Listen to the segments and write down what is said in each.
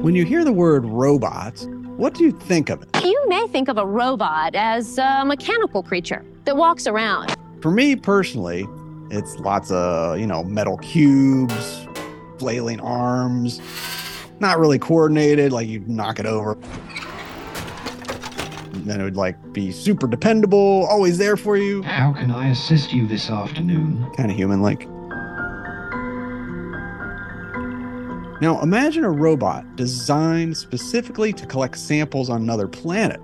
When you hear the word robot, what do you think of it? You may think of a robot as a mechanical creature that walks around. For me personally, it's lots of, metal cubes, flailing arms, not really coordinated, like you'd knock it over. And then it would be super dependable, always there for you. How can I assist you this afternoon? Kind of human-like. Now imagine a robot designed specifically to collect samples on another planet.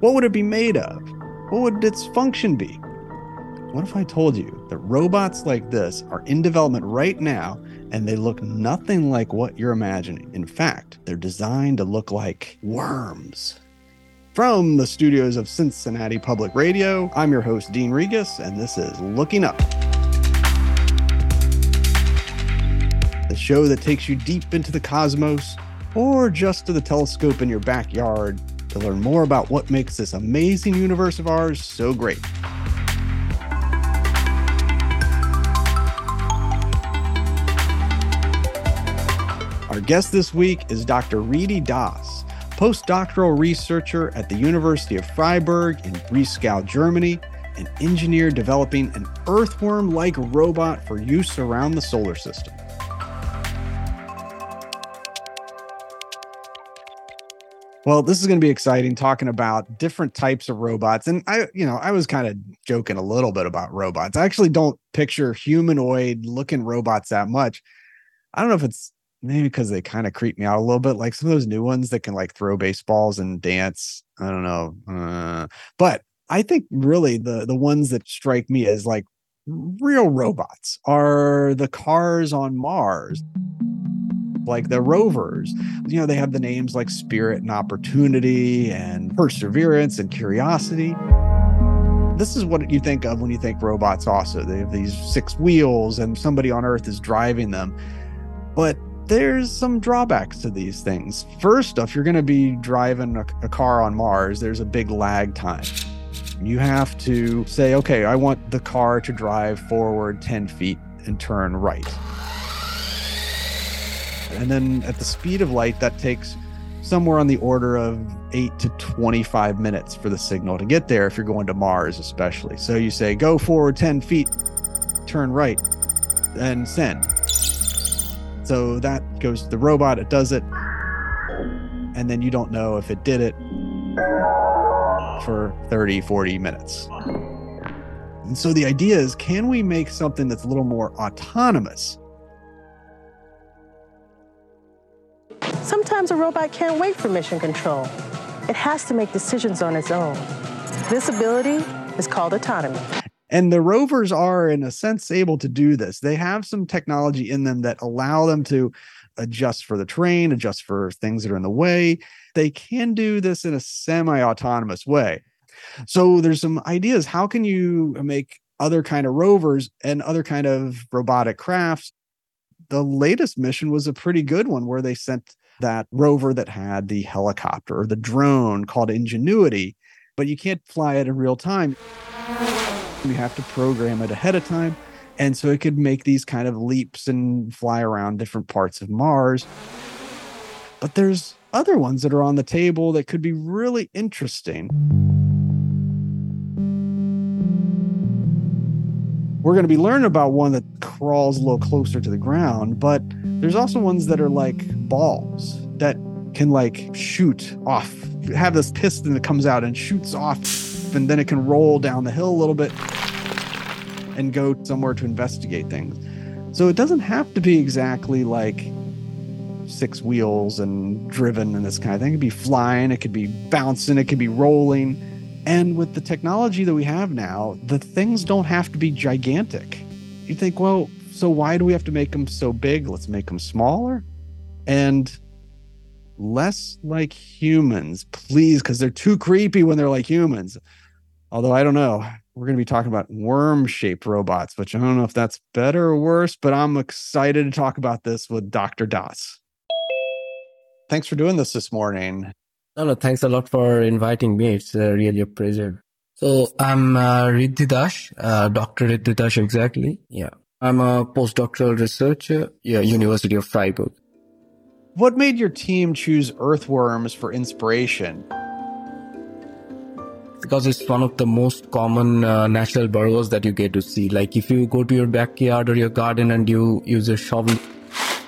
What would it be made of? What would its function be? What if I told you that robots like this are in development right now and they look nothing like what you're imagining? In fact, they're designed to look like worms. From the studios of Cincinnati Public Radio, I'm your host, Dean Regas, and this is Looking Up, the show that takes you deep into the cosmos or just to the telescope in your backyard to learn more about what makes this amazing universe of ours so great. Our guest this week is Dr. Riddhi Das, postdoctoral researcher at the University of Freiburg in Breisgau, Germany, an engineer developing an earthworm-like robot for use around the solar system. Well, this is going to be exciting, talking about different types of robots. And I was kind of joking a little bit about robots. I actually don't picture humanoid-looking robots that much. I don't know if it's maybe because they kind of creep me out a little bit, like some of those new ones that can throw baseballs and dance. I don't know. But I think really the ones that strike me as real robots are the cars on Mars, like the rovers. They have the names like Spirit and Opportunity and Perseverance and Curiosity. This is what you think of when you think robots also. They have these six wheels and somebody on Earth is driving them. But there's some drawbacks to these things. First off, you're going to be driving a car on Mars. There's a big lag time. You have to say, okay, I want the car to drive forward 10 feet and turn right. And then at the speed of light, that takes somewhere on the order of 8 to 25 minutes for the signal to get there if you're going to Mars especially. So you say, go forward 10 feet, turn right, and send. So that goes to the robot, it does it, and then you don't know if it did it for 30, 40 minutes. And so the idea is, can we make something that's a little more autonomous? Sometimes a robot can't wait for mission control. It has to make decisions on its own. This ability is called autonomy. And the rovers are, in a sense, able to do this. They have some technology in them that allow them to adjust for the terrain, adjust for things that are in the way. They can do this in a semi-autonomous way. So there's some ideas. How can you make other kind of rovers and other kind of robotic crafts? The latest mission was a pretty good one where they sent that rover that had the helicopter or the drone called Ingenuity, but you can't fly it in real time. You have to program it ahead of time. And so it could make these kind of leaps and fly around different parts of Mars. But there's other ones that are on the table that could be really interesting. We're going to be learning about one that crawls a little closer to the ground, but there's also ones that are like balls that can shoot off, have this piston that comes out and shoots off, and then it can roll down the hill a little bit and go somewhere to investigate things. So it doesn't have to be exactly like six wheels and driven and this kind of thing. It could be flying, it could be bouncing, it could be rolling. And with the technology that we have now, the things don't have to be gigantic. You think, well, so why do we have to make them so big? Let's make them smaller and less like humans, please, because they're too creepy when they're like humans. Although I don't know, we're going to be talking about worm-shaped robots, which I don't know if that's better or worse, but I'm excited to talk about this with Dr. Das. Thanks for doing this morning. No, thanks a lot for inviting me. It's really a pleasure. So I'm Riddhi Das, Dr. Riddhi Das exactly. Yeah, I'm a postdoctoral researcher at University of Freiburg. What made your team choose earthworms for inspiration? Because it's one of the most common natural burrows that you get to see. Like if you go to your backyard or your garden and you use a shovel,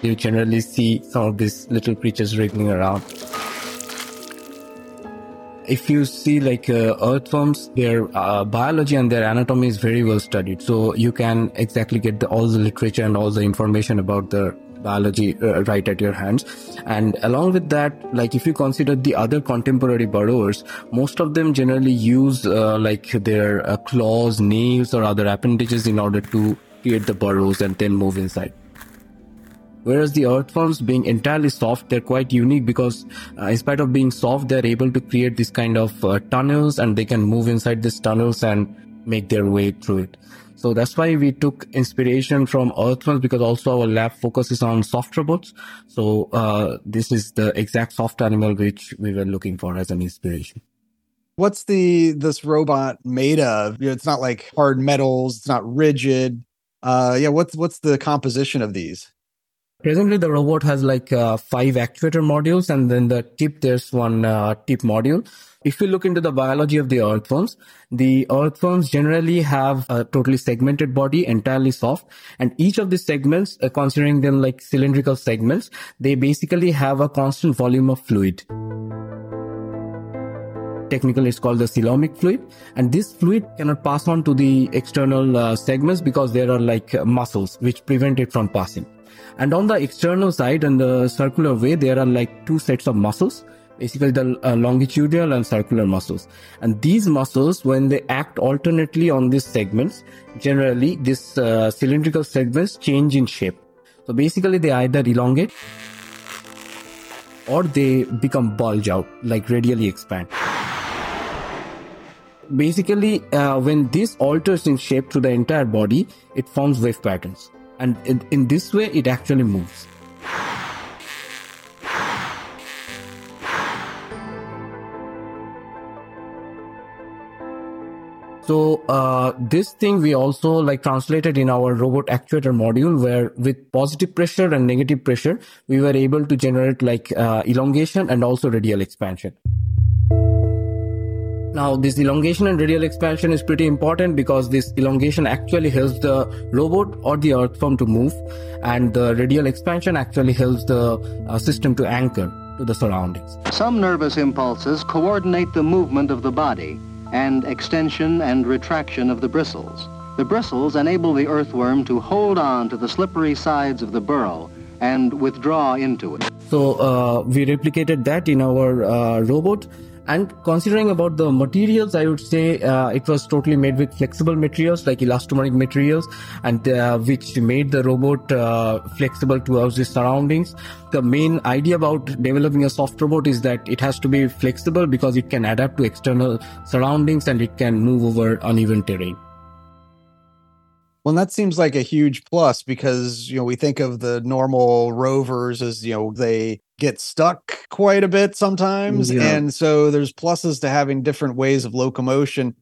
you generally see some of these little creatures wriggling around. If you see like earthworms, their biology and their anatomy is very well studied. So you can exactly get all the literature and all the information about the biology right at your hands. And along with that, like if you consider the other contemporary burrowers, most of them generally use like their claws, nails or other appendages in order to create the burrows and then move inside. Whereas the earthworms, being entirely soft, they're quite unique because in spite of being soft, they're able to create this kind of tunnels, and they can move inside these tunnels and make their way through it. So that's why we took inspiration from earthworms, because also our lab focuses on soft robots. So this is the exact soft animal which we were looking for as an inspiration. What's this robot made of? You know, it's not like hard metals. It's not rigid. What's the composition of these? Presently, the robot has like 5 actuator modules, and then the tip, there's one tip module. If you look into the biology of the earthworms generally have a totally segmented body, entirely soft. And each of these segments, considering them like cylindrical segments, they basically have a constant volume of fluid. Technically, it's called the coelomic fluid, and this fluid cannot pass on to the external segments because there are like muscles which prevent it from passing. And on the external side, in the circular way, there are like 2 sets of muscles, basically the longitudinal and circular muscles. And these muscles, when they act alternately on these segments, generally these cylindrical segments change in shape. So basically they either elongate or they become bulge out, like radially expand. Basically, when this alters in shape through the entire body, it forms wave patterns. And in this way, it actually moves. So this thing we also like translated in our robot actuator module, where with positive pressure and negative pressure, we were able to generate like elongation and also radial expansion. Now, this elongation and radial expansion is pretty important because this elongation actually helps the robot or the earthworm to move, and the radial expansion actually helps the system to anchor to the surroundings. Some nervous impulses coordinate the movement of the body and extension and retraction of the bristles. The bristles enable the earthworm to hold on to the slippery sides of the burrow and withdraw into it. So we replicated that in our robot. And considering about the materials, I would say it was totally made with flexible materials like elastomeric materials, and which made the robot flexible towards its surroundings. The main idea about developing a soft robot is that it has to be flexible because it can adapt to external surroundings and it can move over uneven terrain. Well, that seems like a huge plus because, you know, we think of the normal rovers as, you know, they get stuck quite a bit sometimes. Yeah. And so there's pluses to having different ways of locomotion.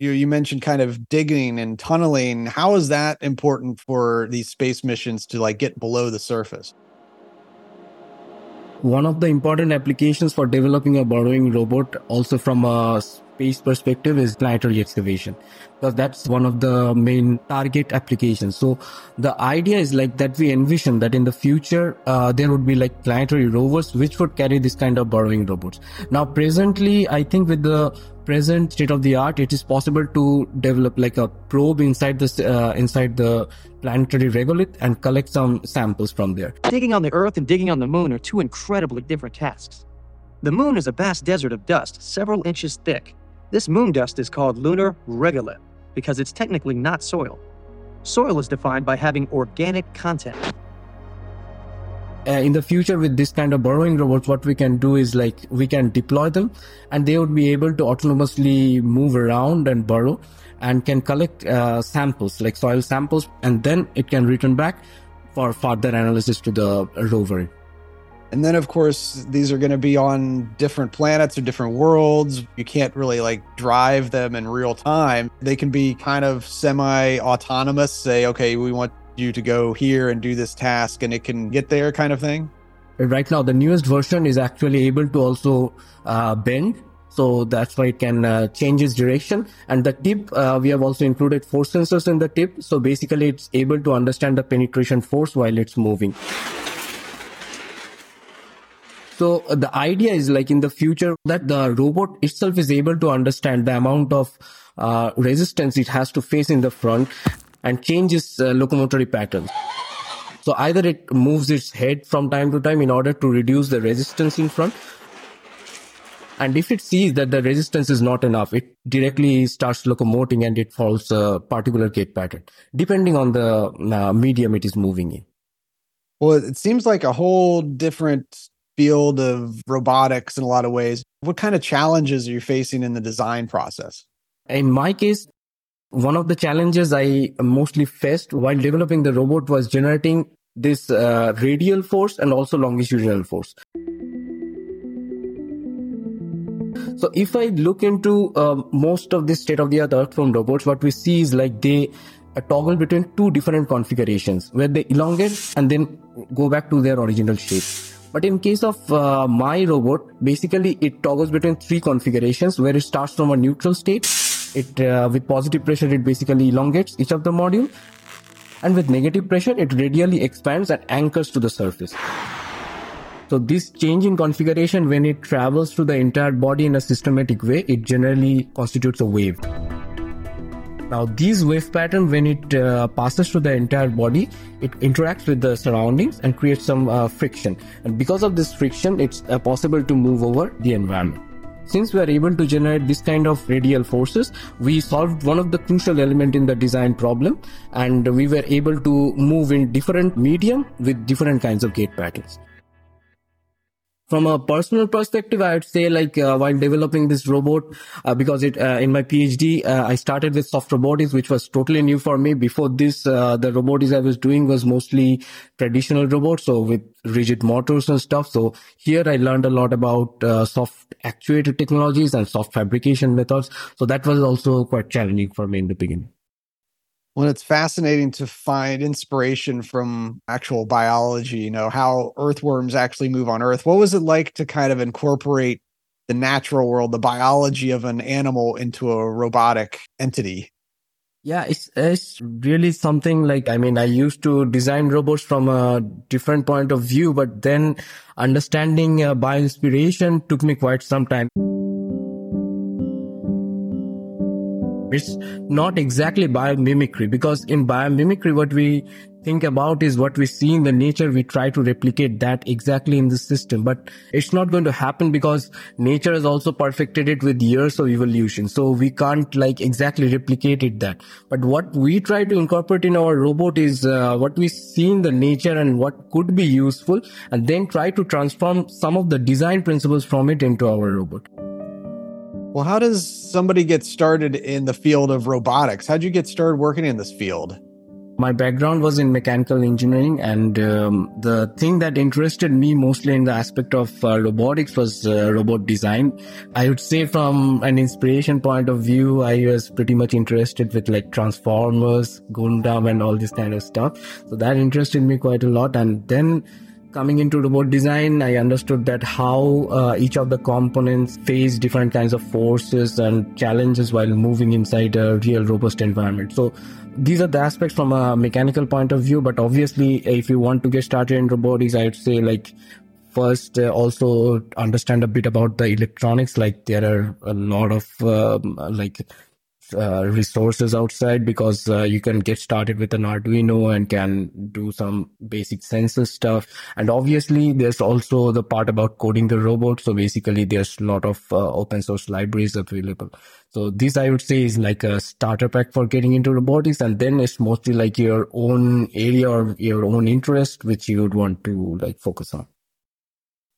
You mentioned kind of digging and tunneling. How is that important for these space missions to like get below the surface? One of the important applications for developing a burrowing robot also from a space perspective is planetary excavation, because that's one of the main target applications. So the idea is like that we envision that in the future there would be like planetary rovers which would carry this kind of burrowing robots. Now presently, I think with the present state of the art, it is possible to develop like a probe inside the planetary regolith and collect some samples from there. Digging on the Earth and digging on the Moon are 2 incredibly different tasks. The Moon is a vast desert of dust several inches thick. This moon dust is called lunar regolith because it's technically not soil. Soil is defined by having organic content. In the future, with this kind of burrowing robots, what we can do is like we can deploy them and they would be able to autonomously move around and burrow and can collect samples like soil samples, and then it can return back for further analysis to the rover. And then, of course, these are going to be on different planets or different worlds. You can't really like drive them in real time. They can be kind of semi-autonomous, say, okay, we want you to go here and do this task, and it can get there kind of thing. right now, the newest version is actually able to also bend. So that's why it can change its direction. And the tip, we have also included force sensors in the tip. So basically, it's able to understand the penetration force while it's moving. So the idea is like in the future that the robot itself is able to understand the amount of resistance it has to face in the front and change its locomotory patterns. So either it moves its head from time to time in order to reduce the resistance in front. And if it sees that the resistance is not enough, it directly starts locomoting and it follows a particular gait pattern, depending on the medium it is moving in. Well, it seems like a whole different field of robotics in a lot of ways. What kind of challenges are you facing in the design process? In my case, one of the challenges I mostly faced while developing the robot was generating this radial force and also longitudinal force. So if I look into most of the state-of-the-art earthworm robots, what we see is like they toggle between two different configurations where they elongate and then go back to their original shape. But in case of my robot, basically it toggles between three configurations where it starts from a neutral state. It with positive pressure, it basically elongates each of the module. And with negative pressure, it radially expands and anchors to the surface. So this change in configuration, when it travels through the entire body in a systematic way, it generally constitutes a wave. Now these wave pattern, when it passes through the entire body, it interacts with the surroundings and creates some friction. And because of this friction, it's possible to move over the environment. Since we are able to generate this kind of radial forces, we solved one of the crucial elements in the design problem, and we were able to move in different medium with different kinds of gait patterns. From a personal perspective, I would say like while developing this robot, because it in my PhD, I started with soft robotics, which was totally new for me. Before this, the robotics I was doing was mostly traditional robots, so with rigid motors and stuff. So here I learned a lot about soft actuator technologies and soft fabrication methods. So that was also quite challenging for me in the beginning. Well, it's fascinating to find inspiration from actual biology, you know, how earthworms actually move on Earth. What was it like to kind of incorporate the natural world, the biology of an animal into a robotic entity? Yeah, it's really something like, I mean, I used to design robots from a different point of view, but then understanding bioinspiration took me quite some time. It's not exactly biomimicry, because in biomimicry, what we think about is what we see in the nature. We try to replicate that exactly in the system, but it's not going to happen because nature has also perfected it with years of evolution. So we can't like exactly replicate it that. But what we try to incorporate in our robot is what we see in the nature and what could be useful, and then try to transform some of the design principles from it into our robot. Well, how does somebody get started in the field of robotics? How'd you get started working in this field? My background was in mechanical engineering, and the thing that interested me mostly in the aspect of robotics was robot design. I would say from an inspiration point of view, I was pretty much interested with like Transformers, Gundam, and all this kind of stuff. So that interested me quite a lot. And then coming into robot design, I understood that how each of the components face different kinds of forces and challenges while moving inside a real robust environment. So these are the aspects from a mechanical point of view. But obviously, if you want to get started in robotics, I would say like first also understand a bit about the electronics. Like there are a lot of resources outside, because you can get started with an Arduino and can do some basic sensor stuff. And obviously there's also the part about coding the robot. So basically there's a lot of open source libraries available. So this I would say is like a starter pack for getting into robotics. And then it's mostly like your own area or your own interest, which you would want to like focus on.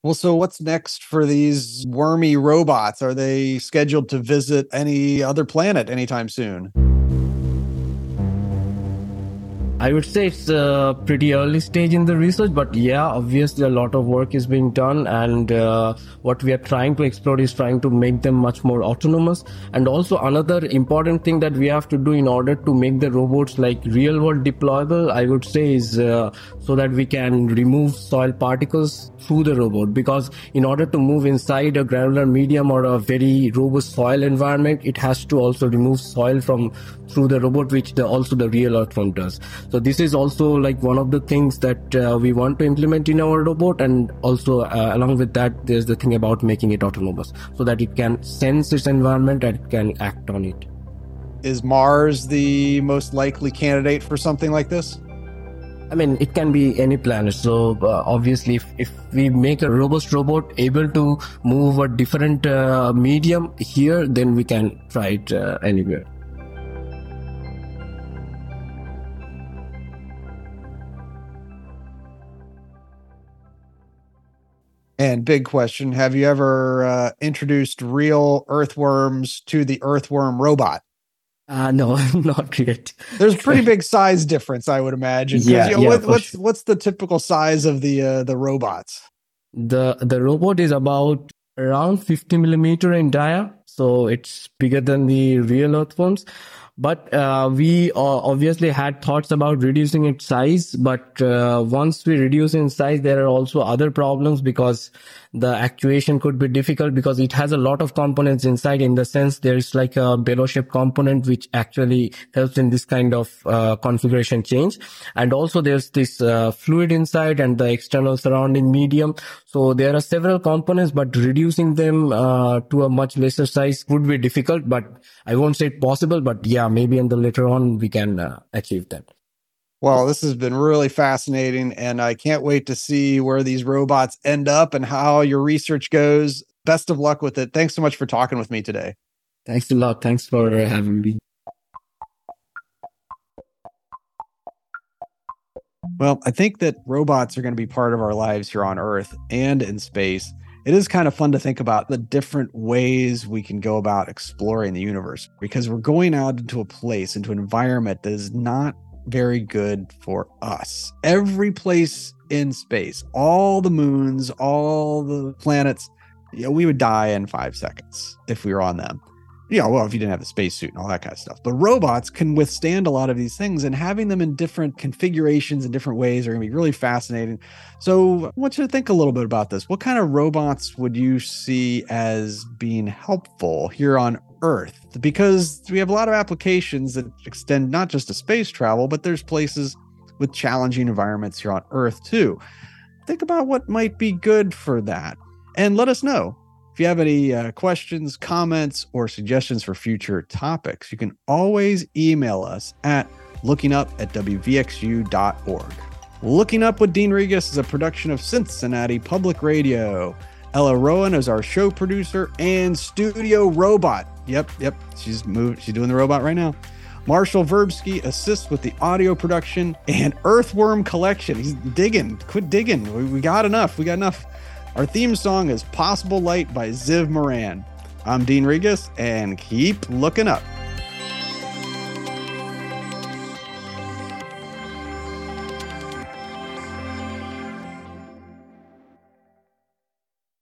Well, so what's next for these wormy robots? Are they scheduled to visit any other planet anytime soon? I would say it's a pretty early stage in the research, but yeah, obviously a lot of work is being done, and what we are trying to explore is trying to make them much more autonomous. And also another important thing that we have to do in order to make the robots like real world deployable, I would say, is so that we can remove soil particles through the robot, because in order to move inside a granular medium or a very robust soil environment, it has to also remove soil from through the robot, which also the real Earth one does. So this is also like one of the things that we want to implement in our robot, and also along with that, there's the thing about making it autonomous so that it can sense its environment and it can act on it. Is Mars the most likely candidate for something like this? I mean, it can be any planet. So obviously, if we make a robust robot able to move a different medium here, then we can try it anywhere. And big question, have you ever introduced real earthworms to the earthworm robot? No, not yet. There's a pretty big size difference, I would imagine. Yeah, you know, what's the typical size of the robots? The robot is about around 50 millimeter in diameter, so it's bigger than the real earthworms. But we obviously had thoughts about reducing its size, but once we reduce in size, there are also other problems, because the actuation could be difficult because it has a lot of components inside. In the sense, there is like a bellow-shaped component which actually helps in this kind of configuration change. And also there's this fluid inside and the external surrounding medium. So there are several components, but reducing them to a much lesser size would be difficult, but I won't say it's possible, but yeah, maybe in the later on we can achieve that. Well, this has been really fascinating, and I can't wait to see where these robots end up and how your research goes. Best of luck with it. Thanks so much for talking with me today. Thanks a lot. Thanks for having me. Well, I think that robots are going to be part of our lives here on Earth and in space. It is kind of fun to think about the different ways we can go about exploring the universe, because we're going out into a place, into an environment that is not very good for us. Every place in space, all the moons, all the planets, you know, we would die in 5 seconds if we were on them. Yeah, well, if you didn't have the spacesuit and all that kind of stuff. But robots can withstand a lot of these things, and having them in different configurations and different ways are going to be really fascinating. So I want you to think a little bit about this. What kind of robots would you see as being helpful here on Earth? Because we have a lot of applications that extend not just to space travel, but there's places with challenging environments here on Earth too. Think about what might be good for that, and let us know. If you have any questions, comments, or suggestions for future topics, you can always email us at lookingup@wvxu.org. Looking Up with Dean Regas is a production of Cincinnati Public Radio. Ella Rowan is our show producer and studio robot. Yep. She's moved. She's doing the robot right now. Marshall Verbsky assists with the audio production and earthworm collection. He's digging. Quit digging. We got enough. Our theme song is Possible Light by Ziv Moran. I'm Dean Regas, and keep looking up.